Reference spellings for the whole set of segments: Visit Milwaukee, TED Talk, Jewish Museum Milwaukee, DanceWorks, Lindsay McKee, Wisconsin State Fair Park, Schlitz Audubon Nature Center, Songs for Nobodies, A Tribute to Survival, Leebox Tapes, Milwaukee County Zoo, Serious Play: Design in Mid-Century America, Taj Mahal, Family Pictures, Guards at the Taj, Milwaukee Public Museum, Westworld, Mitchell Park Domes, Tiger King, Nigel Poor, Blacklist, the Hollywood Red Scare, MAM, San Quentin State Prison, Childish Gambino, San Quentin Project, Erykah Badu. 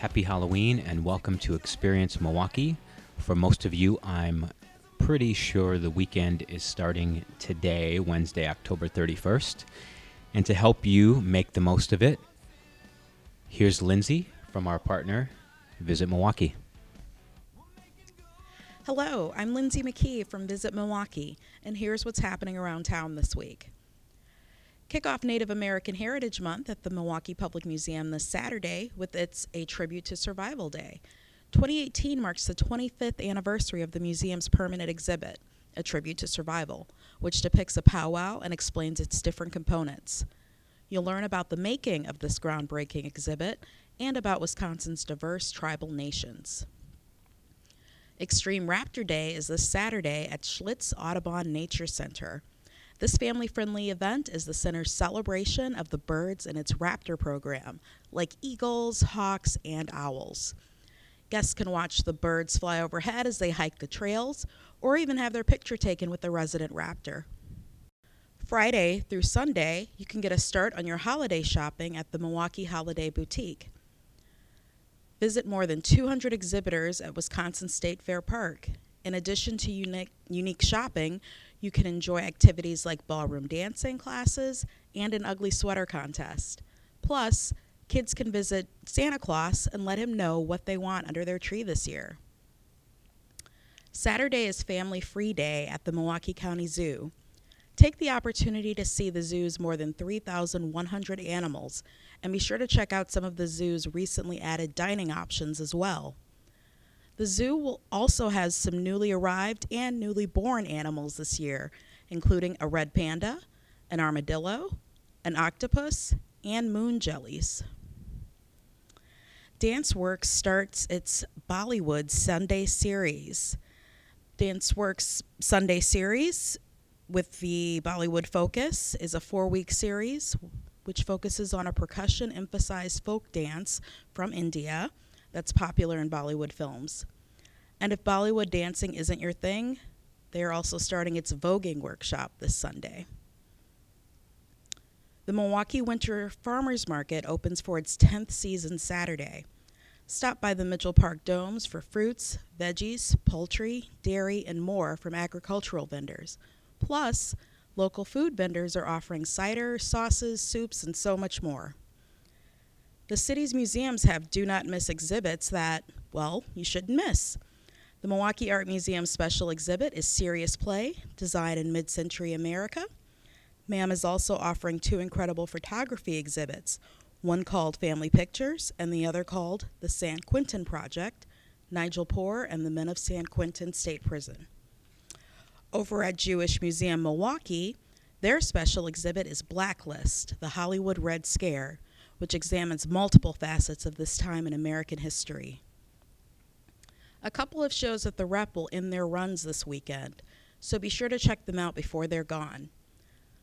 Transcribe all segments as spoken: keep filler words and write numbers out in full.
Happy Halloween and welcome to Experience Milwaukee. For most of you, I'm pretty sure the weekend is starting today, Wednesday, October thirty-first. And to help you make the most of it, here's Lindsay from our partner, Visit Milwaukee. Hello, I'm Lindsay McKee from Visit Milwaukee, and here's what's happening around town this week. Kick off Native American Heritage Month at the Milwaukee Public Museum this Saturday with its A Tribute to Survival Day. twenty eighteen marks the twenty-fifth anniversary of the museum's permanent exhibit, A Tribute to Survival, which depicts a powwow and explains its different components. You'll learn about the making of this groundbreaking exhibit and about Wisconsin's diverse tribal nations. Extreme Raptor Day is this Saturday at Schlitz Audubon Nature Center. This family-friendly event is the center's celebration of the birds in its raptor program, like eagles, hawks, and owls. Guests can watch the birds fly overhead as they hike the trails, or even have their picture taken with the resident raptor. Friday through Sunday, you can get a start on your holiday shopping at the Milwaukee Holiday Boutique. Visit more than two hundred exhibitors at Wisconsin State Fair Park. In addition to unique, unique shopping, you can enjoy activities like ballroom dancing classes and an ugly sweater contest. Plus, kids can visit Santa Claus and let him know what they want under their tree this year. Saturday is Family Free Day at the Milwaukee County Zoo. Take the opportunity to see the zoo's more than three thousand one hundred animals, and be sure to check out some of the zoo's recently added dining options as well. The zoo will also has some newly arrived and newly born animals this year, including a red panda, an armadillo, an octopus, and moon jellies. DanceWorks starts its Bollywood Sunday series. DanceWorks Sunday series with the Bollywood focus is a four-week series which focuses on a percussion-emphasized folk dance from India that's popular in Bollywood films. And if Bollywood dancing isn't your thing, they're also starting its voguing workshop this Sunday. The Milwaukee Winter Farmers Market opens for its tenth season Saturday. Stop by the Mitchell Park Domes for fruits, veggies, poultry, dairy, and more from agricultural vendors. Plus, local food vendors are offering cider, sauces, soups, and so much more. The city's museums have do-not-miss exhibits that, well, you shouldn't miss. The Milwaukee Art Museum's special exhibit is Serious Play: Design in Mid-Century America. M A M is also offering two incredible photography exhibits, one called Family Pictures and the other called the San Quentin Project, Nigel Poor and the Men of San Quentin State Prison. Over at Jewish Museum Milwaukee, their special exhibit is Blacklist: The Hollywood Red Scare, which examines multiple facets of this time in American history. A couple of shows at the Rep will end their runs this weekend, so be sure to check them out before they're gone.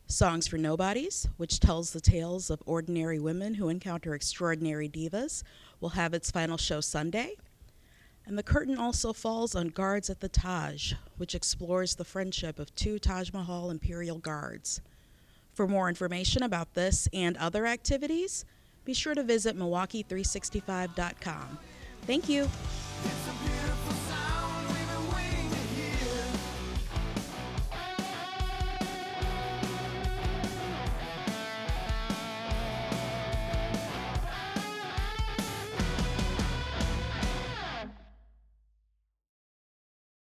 Songs for Nobodies, which tells the tales of ordinary women who encounter extraordinary divas, will have its final show Sunday. And the curtain also falls on Guards at the Taj, which explores the friendship of two Taj Mahal imperial guards. For more information about this and other activities, be sure to visit Milwaukee three sixty-five dot com. Thank you.